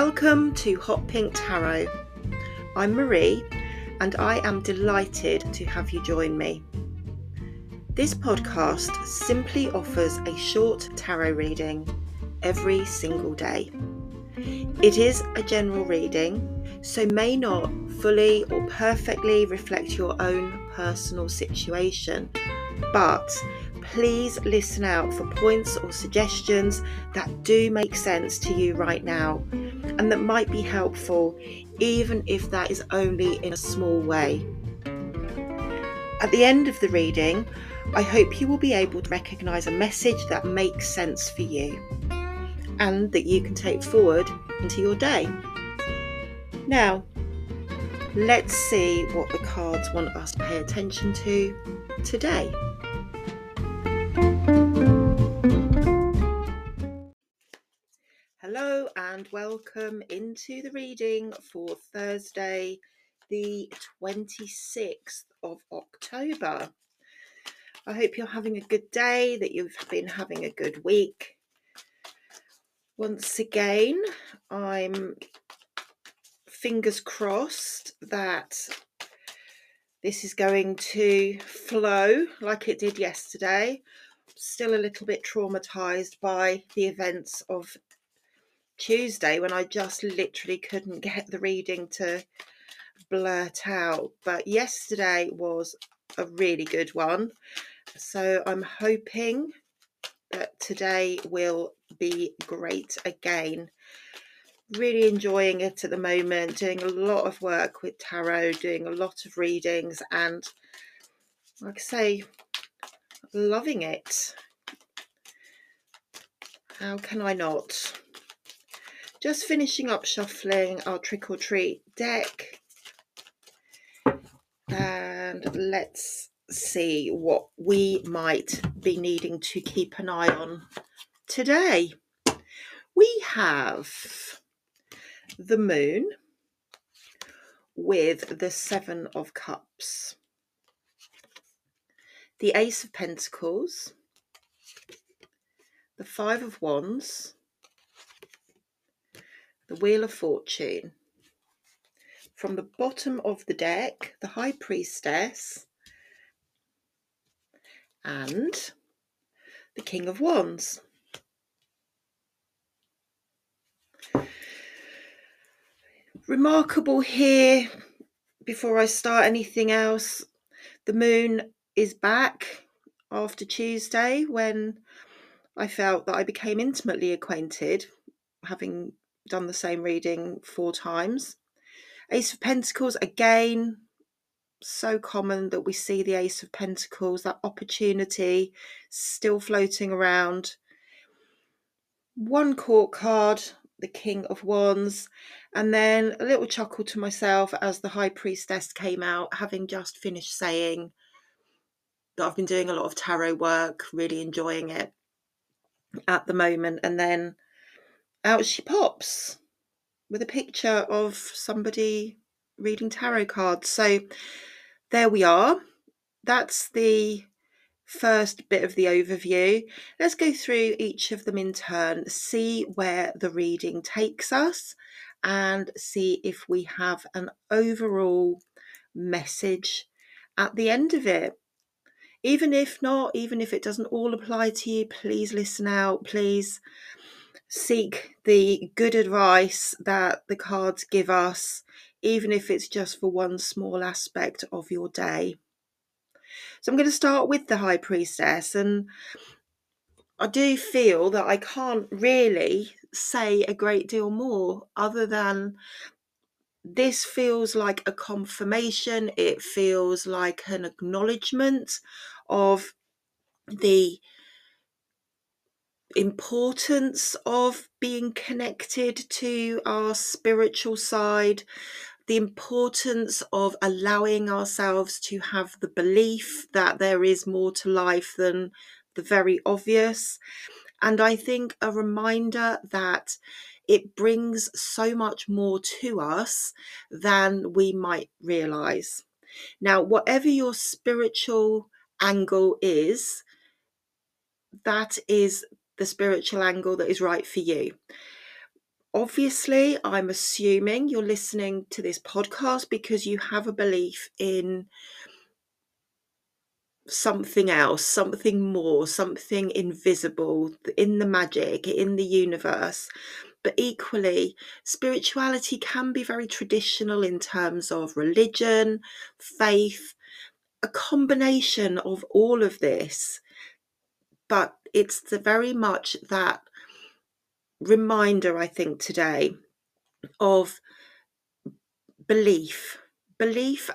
Welcome to Hot Pink Tarot. I'm Marie and I am delighted to have you join me. This podcast simply offers a short tarot reading every single day. It is a general reading, so may not fully or perfectly reflect your own personal situation, but please listen out for points or suggestions that do make sense to you right now and that might be helpful, even if that is only in a small way. At the end of the reading, I hope you will be able to recognise a message that makes sense for you and that you can take forward into your day. Now, let's see what the cards want us to pay attention to today. Hello and welcome into the reading for Thursday, the 26th of October. I hope you're having a good day, that you've been having a good week. Once again, I'm fingers crossed that this is going to flow like it did yesterday. Still a little bit traumatized by the events of Tuesday when I just literally couldn't get the reading to blurt out, but yesterday was a really good one, so I'm hoping that today will be great again. Really enjoying it at the moment, doing a lot of work with tarot, doing a lot of readings, and like I say, loving it. How can I not? Just finishing up shuffling our trick or treat deck, and let's see what we might be needing to keep an eye on today. We have the Moon with the Seven of Cups, the Ace of Pentacles, the Five of Wands, the Wheel of Fortune. From the bottom of the deck, the High Priestess and the King of Wands. Remarkable here, before I start anything else, the Moon is back after Tuesday when I felt that I became intimately acquainted, having done the same reading 4 times. Ace of Pentacles, again, so common that we see the Ace of Pentacles, that opportunity still floating around. 1 court card, the King of Wands, and then a little chuckle to myself as the High Priestess came out, having just finished saying that I've been doing a lot of tarot work, really enjoying it at the moment, and then out she pops with a picture of somebody reading tarot cards. So there we are. That's the first bit of the overview. Let's go through each of them in turn, see where the reading takes us and see if we have an overall message at the end of it. Even if not, even if it doesn't all apply to you, please listen out, please seek the good advice that the cards give us, even if it's just for one small aspect of your day. So I'm going to start with the High Priestess, and I do feel that I can't really say a great deal more other than this feels like a confirmation. It feels like an acknowledgement of the importance of being connected to our spiritual side, the importance of allowing ourselves to have the belief that there is more to life than the very obvious. And I think a reminder that it brings so much more to us than we might realize. Now, whatever your spiritual angle is, that is the spiritual angle that is right for you. Obviously, I'm assuming you're listening to this podcast because you have a belief in something else, something more, something invisible, in the magic, in the universe. But equally, spirituality can be very traditional in terms of religion, faith, a combination of all of this. But it's very much that reminder, I think, today of belief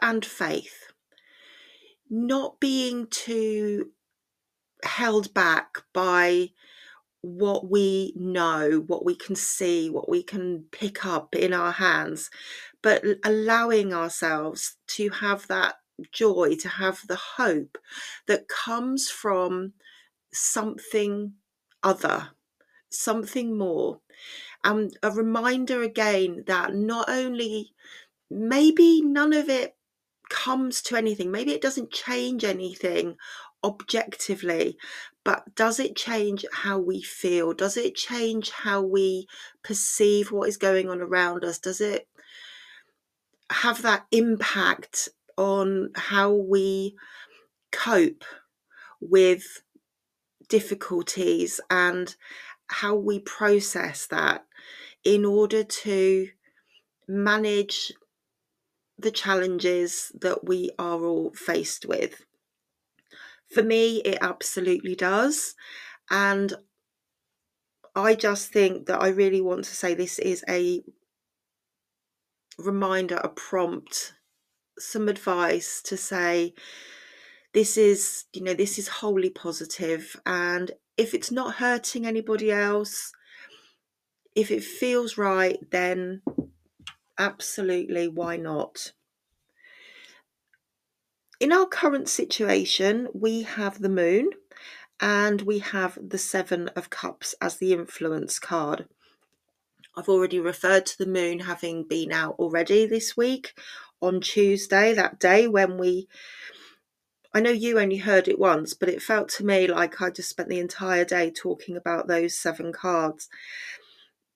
and faith, not being too held back by what we know, what we can see, what we can pick up in our hands, but allowing ourselves to have that joy, to have the hope that comes from something other, something more. And a reminder again that not only maybe none of it comes to anything, maybe it doesn't change anything objectively, but does it change how we feel? Does it change how we perceive what is going on around us? Does it have that impact on how we cope with difficulties and how we process that in order to manage the challenges that we are all faced with? For me, it absolutely does. And I just think that I really want to say this is a reminder, a prompt, some advice to say, this is wholly positive. And if it's not hurting anybody else, if it feels right, then absolutely, why not? In our current situation, we have the Moon and we have the Seven of Cups as the influence card. I've already referred to the Moon having been out already this week on Tuesday, that day when I know you only heard it once, but it felt to me like I just spent the entire day talking about those seven cards.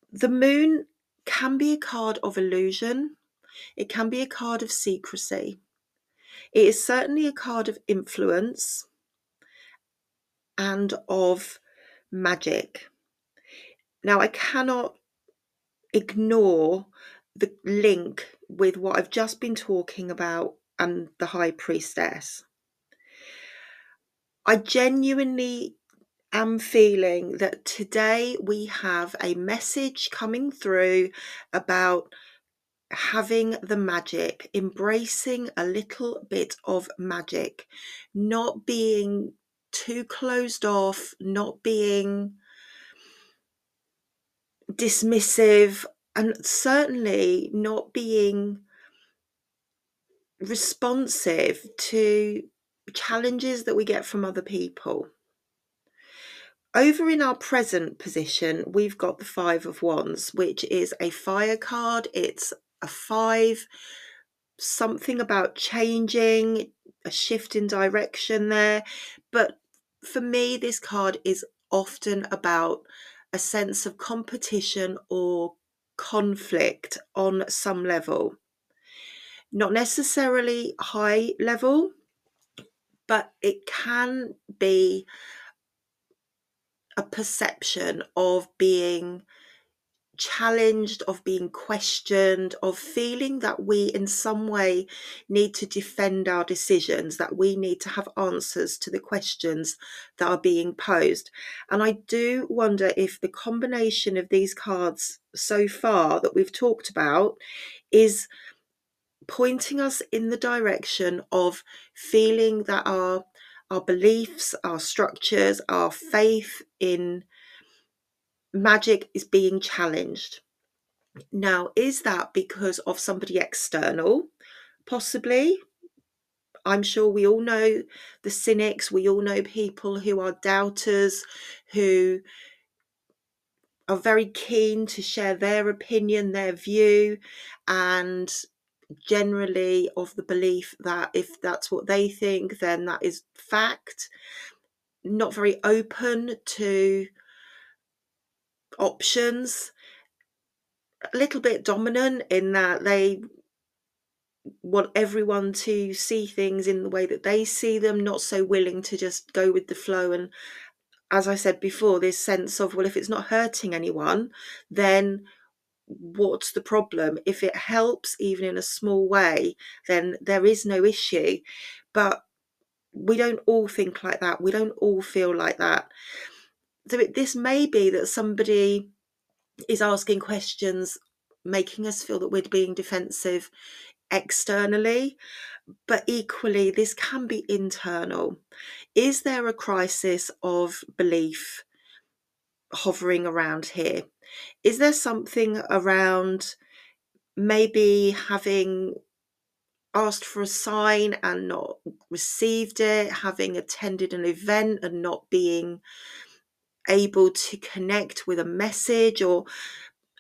The Moon can be a card of illusion. It can be a card of secrecy. It is certainly a card of influence and of magic. Now, I cannot ignore the link with what I've just been talking about and the High Priestess. I genuinely am feeling that today we have a message coming through about having the magic, embracing a little bit of magic, not being too closed off, not being dismissive, and certainly not being responsive to challenges that we get from other people. Over in our present position, we've got the Five of Wands, which is a fire card. It's a five, something about changing, a shift in direction there. But for me, this card is often about a sense of competition or conflict on some level. Not necessarily high level, but it can be a perception of being challenged, of being questioned, of feeling that we in some way need to defend our decisions, that we need to have answers to the questions that are being posed. And I do wonder if the combination of these cards so far that we've talked about is pointing us in the direction of feeling that our beliefs, our structures, our faith in magic is being challenged. Now, is that because of somebody external? Possibly. I'm sure we all know the cynics. We all know people who are doubters, who are very keen to share their opinion, their view, and generally of the belief that if that's what they think, then that is fact. Not very open to options. a little bit dominant in that they want everyone to see things in the way that they see them, not so willing to just go with the flow. And as I said before, this sense of, well, if it's not hurting anyone, then what's the problem? If it helps even in a small way, then there is no issue. But we don't all think like that. We don't all feel like that. So this may be that somebody is asking questions, making us feel that we're being defensive externally, but equally this can be internal. Is there a crisis of belief hovering around here? Is there something around maybe having asked for a sign and not received it, having attended an event and not being able to connect with a message or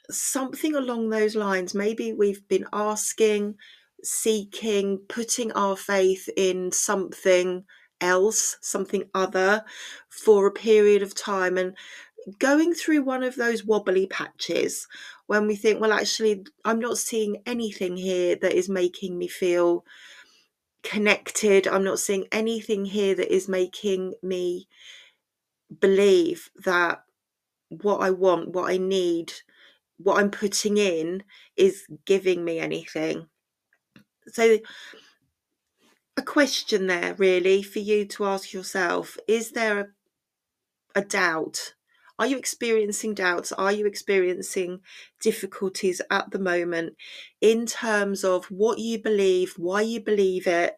something along those lines? Maybe we've been asking, seeking, putting our faith in something else, something other, for a period of time, and going through one of those wobbly patches when we think, well, actually, I'm not seeing anything here that is making me feel connected. I'm not seeing anything here that is making me believe that what I want, what I need, what I'm putting in is giving me anything. So a question there really for you to ask yourself, is there a doubt? Are you experiencing doubts? Are you experiencing difficulties at the moment in terms of what you believe, why you believe it,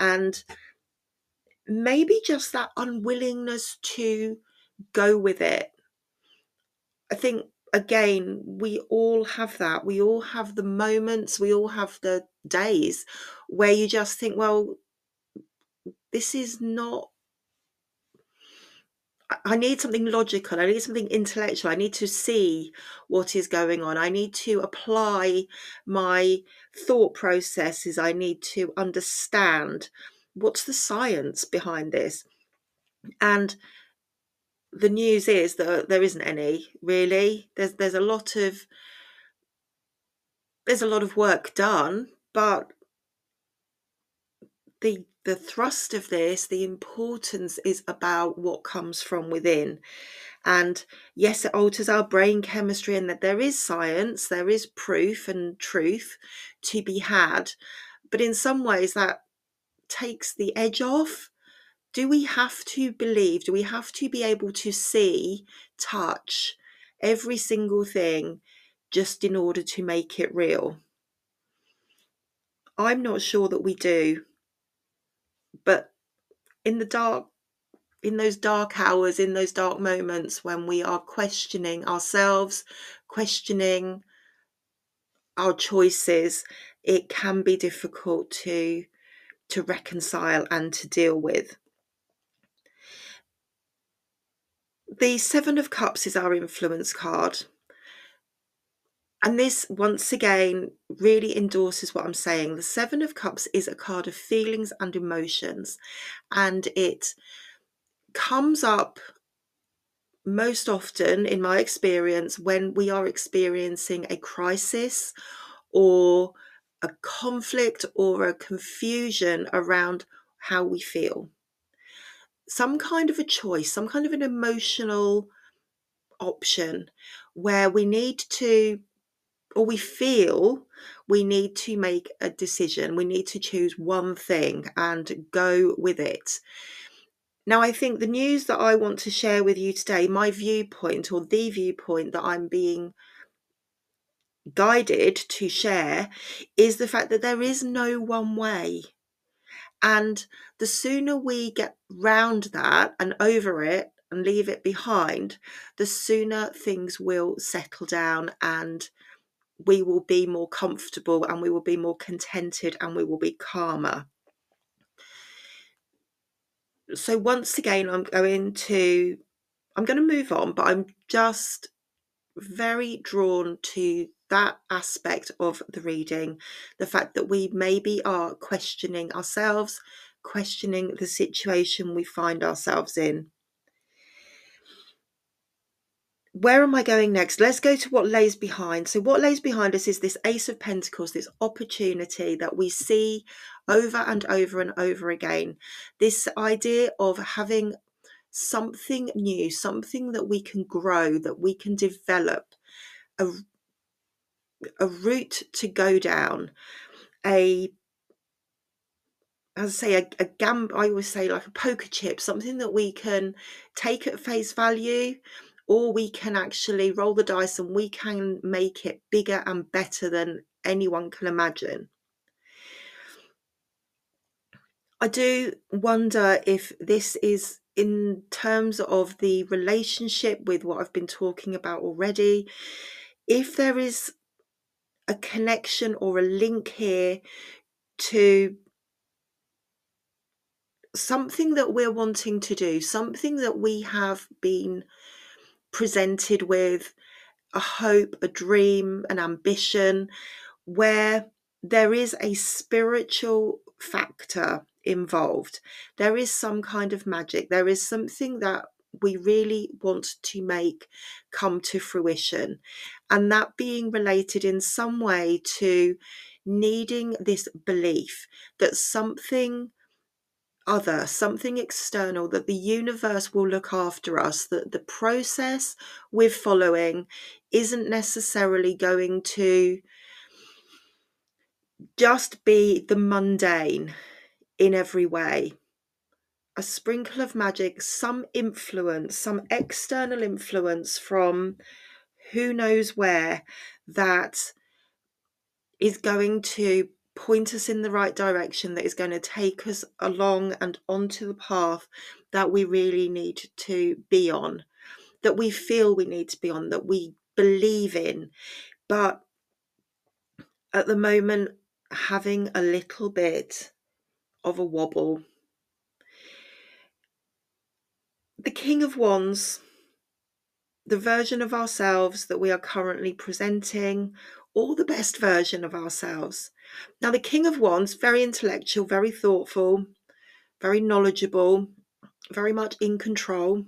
and maybe just that unwillingness to go with it? I think, again, we all have that. We all have the moments, we all have the days where you just think, well, this is not, I need something logical, I need something intellectual, I need to see what is going on, I need to apply my thought processes, I need to understand what's the science behind this. And the news is that there isn't any, really. There's a lot of work done, but the thrust of this, the importance, is about what comes from within. And yes, it alters our brain chemistry, and that there is science, there is proof and truth to be had, but in some ways that takes the edge off. Do we have to believe? Do we have to be able to see, touch every single thing just in order to make it real? I'm not sure that we do. But in the dark, in those dark hours, in those dark moments when we are questioning ourselves, questioning our choices, it can be difficult to reconcile and to deal with. The Seven of Cups is our influence card. And this, once again, really endorses what I'm saying. The Seven of Cups is a card of feelings and emotions, and it comes up most often, in my experience, when we are experiencing a crisis or a conflict or a confusion around how we feel. Some kind of a choice, some kind of an emotional option where we need to, or we feel we need to make a decision. We need to choose one thing and go with it. Now, I think the news that I want to share with you today, my viewpoint, or the viewpoint that I'm being guided to share, is the fact that there is no one way. And the sooner we get round that and over it and leave it behind, the sooner things will settle down and we will be more comfortable and we will be more contented and we will be calmer. So once again, I'm going to move on, but I'm just very drawn to that aspect of the reading, the fact that we maybe are questioning ourselves, questioning the situation we find ourselves in. where am I going next? Let's go to what lays behind. So what lays behind us is this Ace of Pentacles, this opportunity that we see over and over and over again. This idea of having something new, something that we can grow, that we can develop, a route to go down, as I say, a gamble. I always say like a poker chip, something that we can take at face value, or we can actually roll the dice and we can make it bigger and better than anyone can imagine. I do wonder if this is in terms of the relationship with what I've been talking about already, if there is a connection or a link here to something that we're wanting to do, something that we have been presented with, a hope, a dream, an ambition, where there is a spiritual factor involved. There is some kind of magic. There is something that we really want to make come to fruition, and that being related in some way to needing this belief that something other, something external, that the universe will look after us, that the process we're following isn't necessarily going to just be the mundane in every way. A sprinkle of magic, some influence, some external influence from who knows where, that is going to point us in the right direction, that is going to take us along and onto the path that we really need to be on, that we feel we need to be on, that we believe in. But at the moment, having a little bit of a wobble. The King of Wands, the version of ourselves that we are currently presenting, or the best version of ourselves. Now, the King of Wands, very intellectual, very thoughtful, very knowledgeable, very much in control,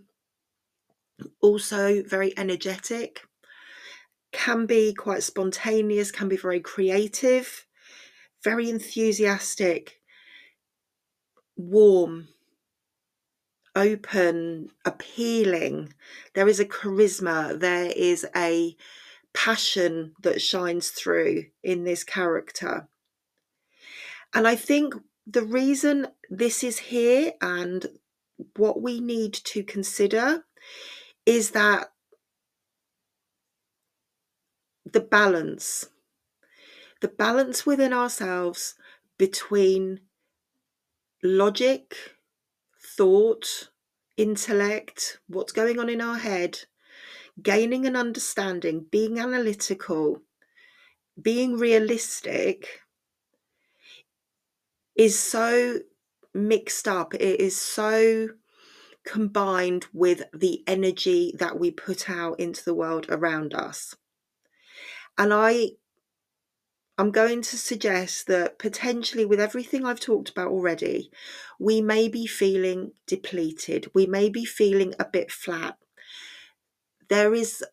also very energetic, can be quite spontaneous, can be very creative, very enthusiastic, warm, open, appealing. There is a charisma, there is a passion that shines through in this character. And I think the reason this is here and what we need to consider is that the balance within ourselves between logic, thought, intellect, what's going on in our head, gaining an understanding, being analytical, being realistic, is so mixed up. It is so combined with the energy that we put out into the world around us. And I'm going to suggest that potentially, with everything I've talked about already, we may be feeling depleted. We may be feeling a bit flat. There is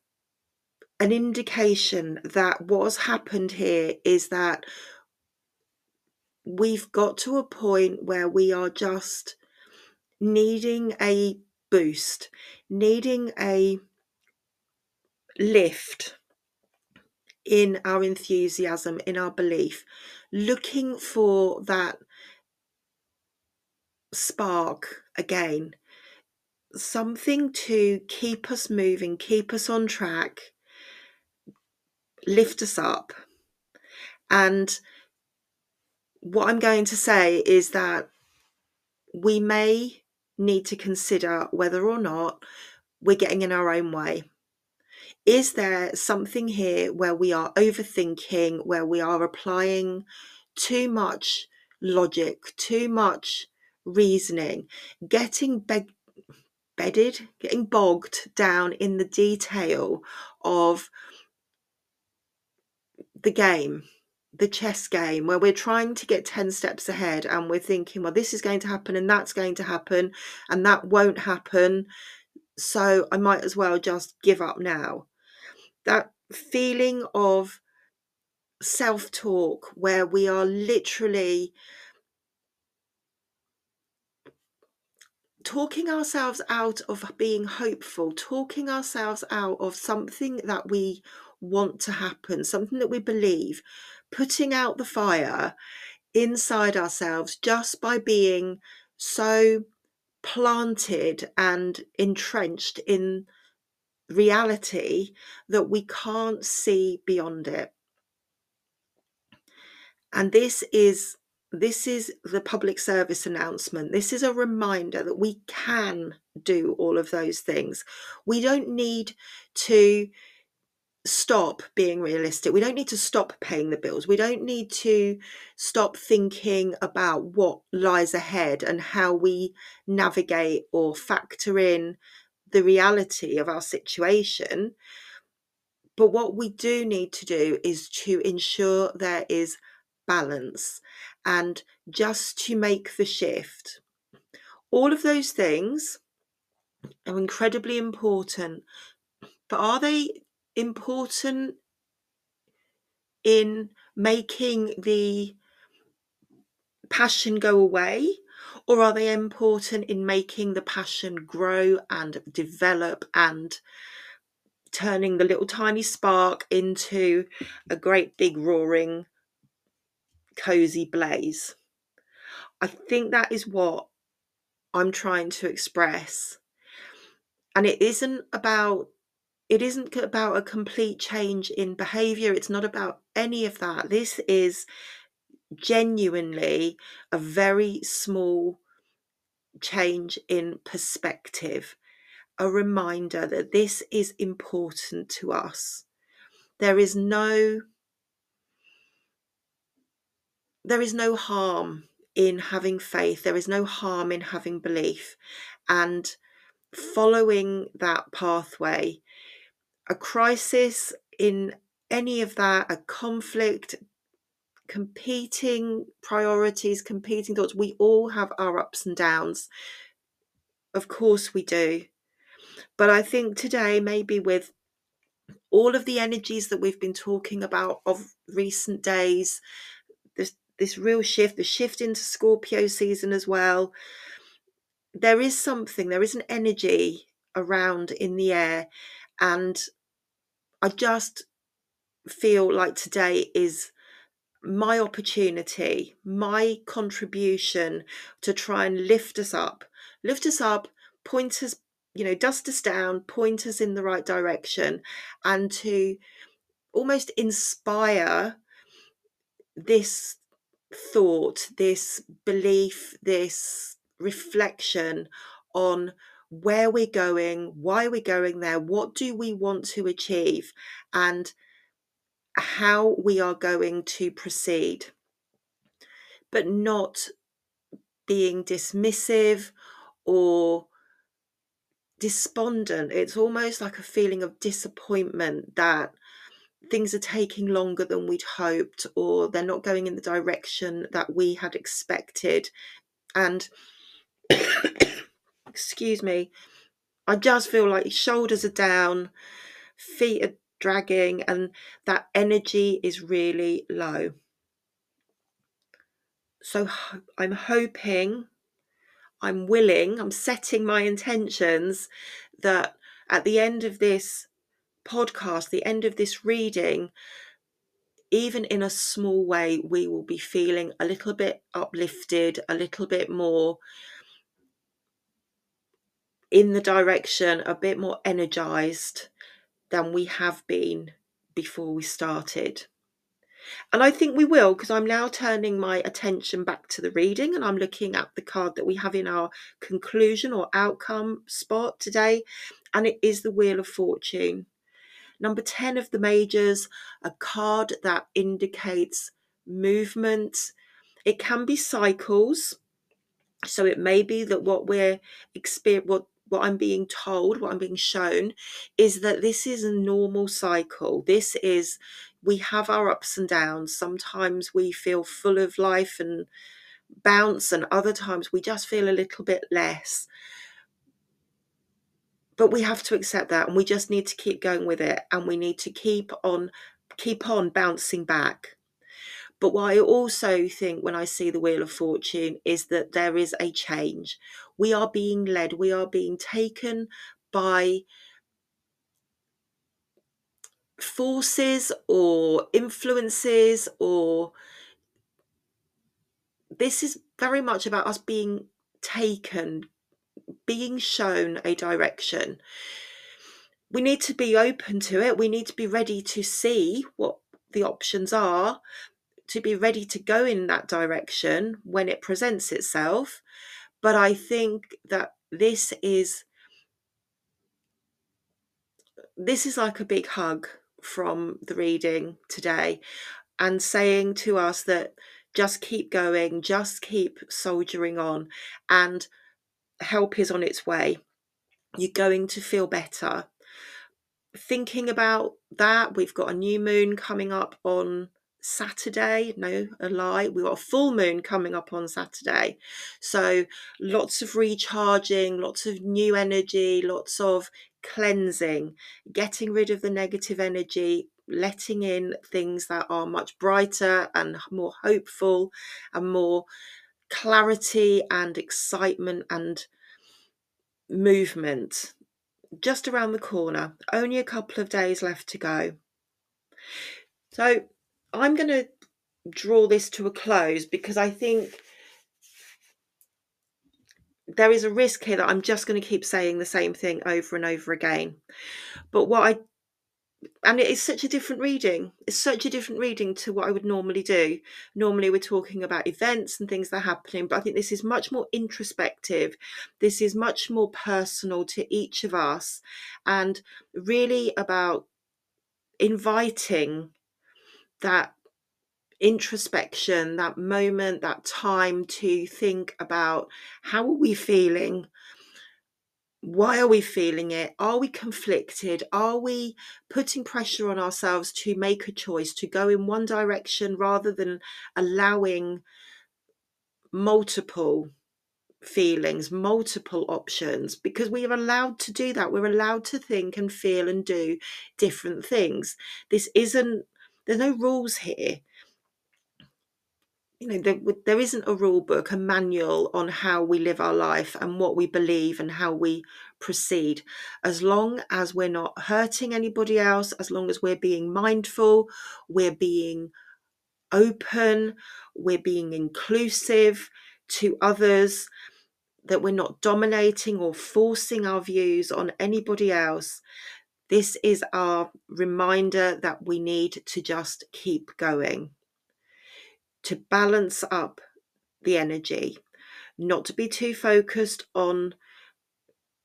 an indication that what has happened here is that we've got to a point where we are just needing a boost, needing a lift in our enthusiasm, in our belief, looking for that spark again. Something to keep us moving, keep us on track, lift us up. And what I'm going to say is that we may need to consider whether or not we're getting in our own way. Is there something here where we are overthinking, where we are applying too much logic, too much reasoning, getting bogged down in the detail of the game, the chess game, where we're trying to get 10 steps ahead and we're thinking, well, this is going to happen and that's going to happen and that won't happen, so I might as well just give up now. That feeling of self-talk where we are literally talking ourselves out of being hopeful, talking ourselves out of something that we want to happen, something that we believe, putting out the fire inside ourselves just by being so planted and entrenched in reality that we can't see beyond it. And this is the public service announcement. This is a reminder that we can do all of those things. We don't need to stop being realistic. We don't need to stop paying the bills. We don't need to stop thinking about what lies ahead and how we navigate or factor in the reality of our situation. But what we do need to do is to ensure there is balance and just to make the shift. All of those things are incredibly important, but are they important in making the passion go away, or are they important in making the passion grow and develop and turning the little tiny spark into a great big roaring cozy blaze? I think that is what I'm trying to express. And it isn't about a complete change in behavior. It's not about any of that. This is genuinely a very small change in perspective, a reminder that this is important to us. There is no harm in having faith. There is no harm in having belief and following that pathway. A crisis in any of that, a conflict, competing priorities, competing thoughts. We all have our ups and downs. Of course we do. But I think today, maybe with all of the energies that we've been talking about of recent days, this real shift, the shift into Scorpio season as well, there is an energy around in the air. And I just feel like today is my opportunity, my contribution to try and lift us up, point us, dust us down, point us in the right direction, and to almost inspire this thought, this belief, this reflection on where we're going, why we're going there, what do we want to achieve, and how we are going to proceed, but not being dismissive or despondent. It's almost like a feeling of disappointment that things are taking longer than we'd hoped, or they're not going in the direction that we had expected. And excuse me, I just feel like shoulders are down, feet are dragging, and that energy is really low. So I'm hoping, I'm willing, I'm setting my intentions that at the end of this podcast, the end of this reading, even in a small way, we will be feeling a little bit uplifted, a little bit more in the direction, a bit more energized than we have been before we started. And I think we will, because I'm now turning my attention back to the reading and I'm looking at the card that we have in our conclusion or outcome spot today, and it is the Wheel of Fortune. Number 10 of the Majors, a card that indicates movement. It can be cycles, so it may be that what I'm being told, what I'm being shown, is that this is a normal cycle. This is, we have our ups and downs. Sometimes we feel full of life and bounce, and other times we just feel a little bit less. But we have to accept that, and we just need to keep going with it, and we need to keep on bouncing back. But what I also think when I see the Wheel of Fortune is that there is a change. We are being led, we are being taken by forces or influences, or this is very much about us being taken, being shown a direction. We need to be open to it. We need to be ready to see what the options are, to be ready to go in that direction when it presents itself. But I think that this is like a big hug from the reading today, and saying to us that just keep going, just keep soldiering on, and help is on its way. You're going to feel better. Thinking about that, we've got a new moon coming up on Saturday. No, a lie, we've got a full moon coming up on Saturday. So lots of recharging, lots of new energy, lots of cleansing, getting rid of the negative energy, letting in things that are much brighter and more hopeful and more clarity and excitement and movement. Just around the corner, only a couple of days left to go. So I'm going to draw this to a close, because I think there is a risk here that I'm just going to keep saying the same thing over and over again. But and it is such a different reading. It's such a different reading to what I would normally do. Normally we're talking about events and things that are happening, but I think this is much more introspective. This is much more personal to each of us, and really about inviting that introspection, that moment, that time to think about, how are we feeling? Why are we feeling it? Are we conflicted? Are we putting pressure on ourselves to make a choice, to go in one direction rather than allowing multiple feelings, multiple options? Because we are allowed to do that. We're allowed to think and feel and do different things. There's no rules here. You know, there isn't a rule book, a manual on how we live our life and what we believe and how we proceed. As long as we're not hurting anybody else, as long as we're being mindful, we're being open, we're being inclusive to others, that we're not dominating or forcing our views on anybody else. This is our reminder that we need to just keep going, to balance up the energy, not to be too focused on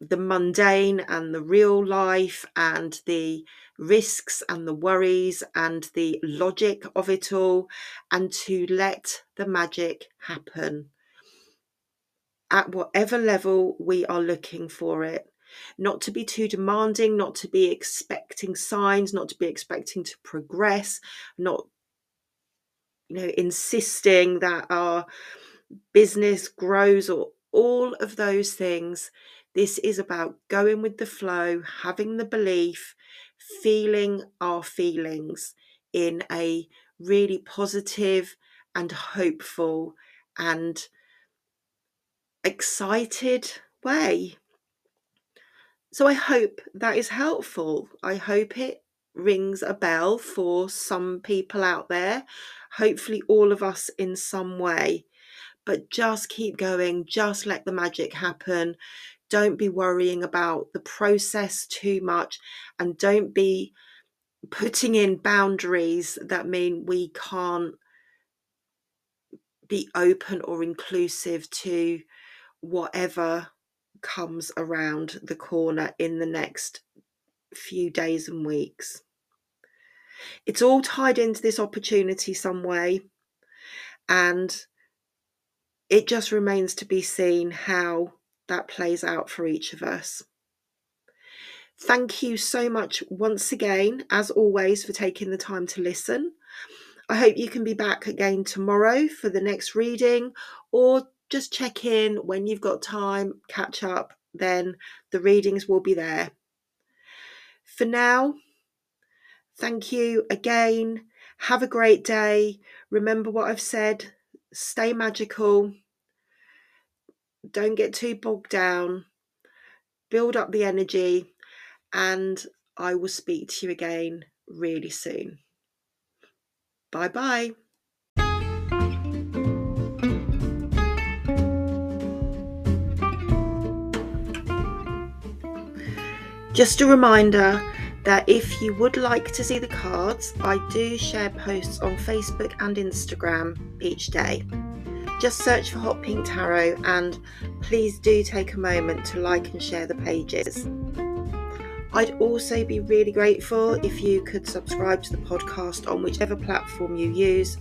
the mundane and the real life and the risks and the worries and the logic of it all, and to let the magic happen at whatever level we are looking for it. Not to be too demanding, not to be expecting signs, not to be expecting to progress, not, you know, insisting that our business grows or all of those things. This is about going with the flow, having the belief, feeling our feelings in a really positive and hopeful and excited way. So I hope that is helpful. I hope it rings a bell for some people out there, hopefully all of us in some way. But just keep going, just let the magic happen. Don't be worrying about the process too much, and don't be putting in boundaries that mean we can't be open or inclusive to whatever comes around the corner in the next few days and weeks. It's all tied into this opportunity some way, and it just remains to be seen how that plays out for each of us. Thank you so much once again, as always, for taking the time to listen. I hope you can be back again tomorrow for the next reading, or just check in when you've got time, catch up, then the readings will be there. For now, thank you again. Have a great day. Remember what I've said. Stay magical. Don't get too bogged down. Build up the energy. And I will speak to you again really soon. Bye-bye. Just a reminder that if you would like to see the cards, I do share posts on Facebook and Instagram each day. Just search for Hot Pink Tarot, and please do take a moment to like and share the pages. I'd also be really grateful if you could subscribe to the podcast on whichever platform you use,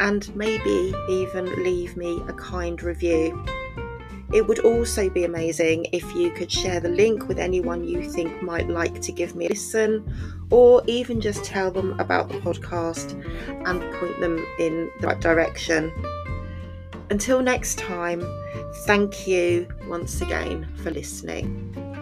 and maybe even leave me a kind review. It would also be amazing if you could share the link with anyone you think might like to give me a listen, or even just tell them about the podcast and point them in the right direction. Until next time, thank you once again for listening.